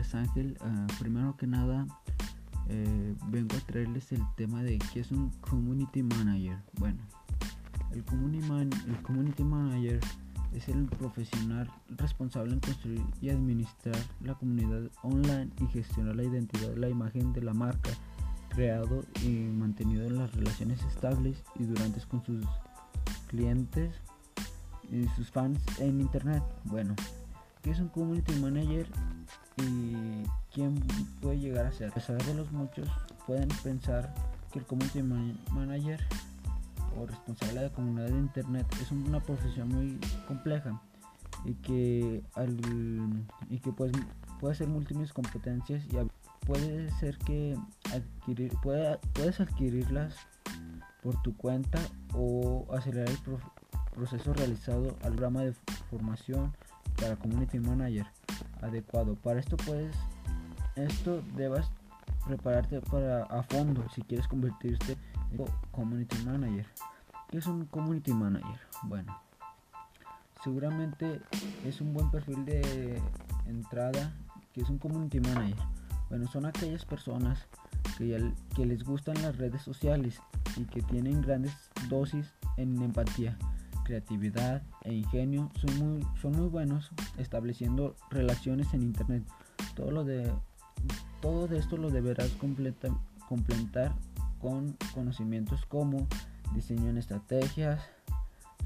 nombre es Ángel. Primero que nada, vengo a traerles el tema de qué es un Community Manager. Bueno, el Community Manager es el profesional responsable en construir y administrar la comunidad online y gestionar la identidad, la imagen de la marca, creado y mantenido las relaciones estables y durantes con sus clientes y sus fans en internet. Bueno, ¿qué es un Community Manager y quién puede llegar a ser? A pesar de los muchos, pueden pensar que el Community Manager o responsable de la comunidad de internet es una profesión muy compleja y que pues puede ser múltiples competencias y puede ser que puedes adquirirlas por tu cuenta o acelerar el proceso realizado al programa de formación para Community Manager adecuado. Para esto debas prepararte a fondo si quieres convertirte en Community Manager. ¿Qué es un Community Manager? Bueno, seguramente es un buen perfil de entrada. ¿Qué es un Community Manager? Bueno, son aquellas personas que les gustan las redes sociales y que tienen grandes dosis en empatía, creatividad e ingenio. Son muy buenos estableciendo relaciones en internet. Todo de esto lo deberás complementar con conocimientos como diseño en estrategias,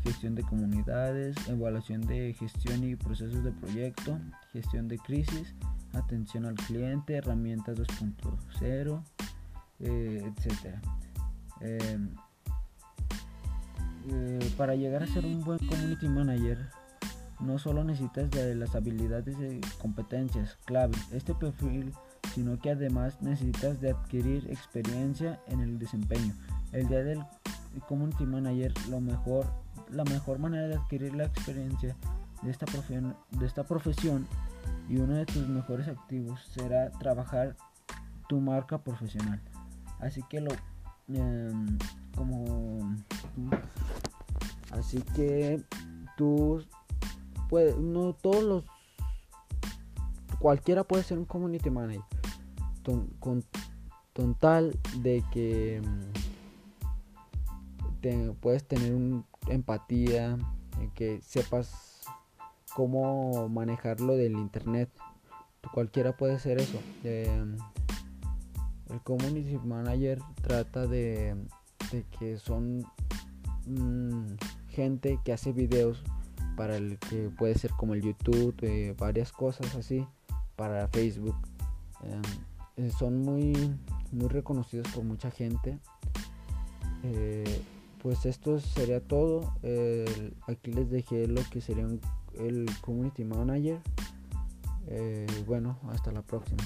gestión de comunidades, evaluación de gestión y procesos de proyecto, gestión de crisis, atención al cliente, herramientas 2.0, etcétera. Para llegar a ser un buen Community Manager no solo necesitas de las habilidades y competencias clave este perfil, sino que además necesitas de adquirir experiencia en el desempeño. El día del Community Manager, la mejor manera de adquirir la experiencia de esta profesión y uno de tus mejores activos será trabajar tu marca profesional. Cualquiera puede ser un Community Manager con tal de que puedes tener empatía, que sepas cómo manejarlo del internet. Cualquiera puede ser eso. El Community Manager trata de que son gente que hace videos para el que puede ser como el YouTube, varias cosas así, para Facebook. Son muy reconocidos por mucha gente. Pues esto sería todo. Aquí les dejé lo que sería el Community Manager. Bueno, hasta la próxima.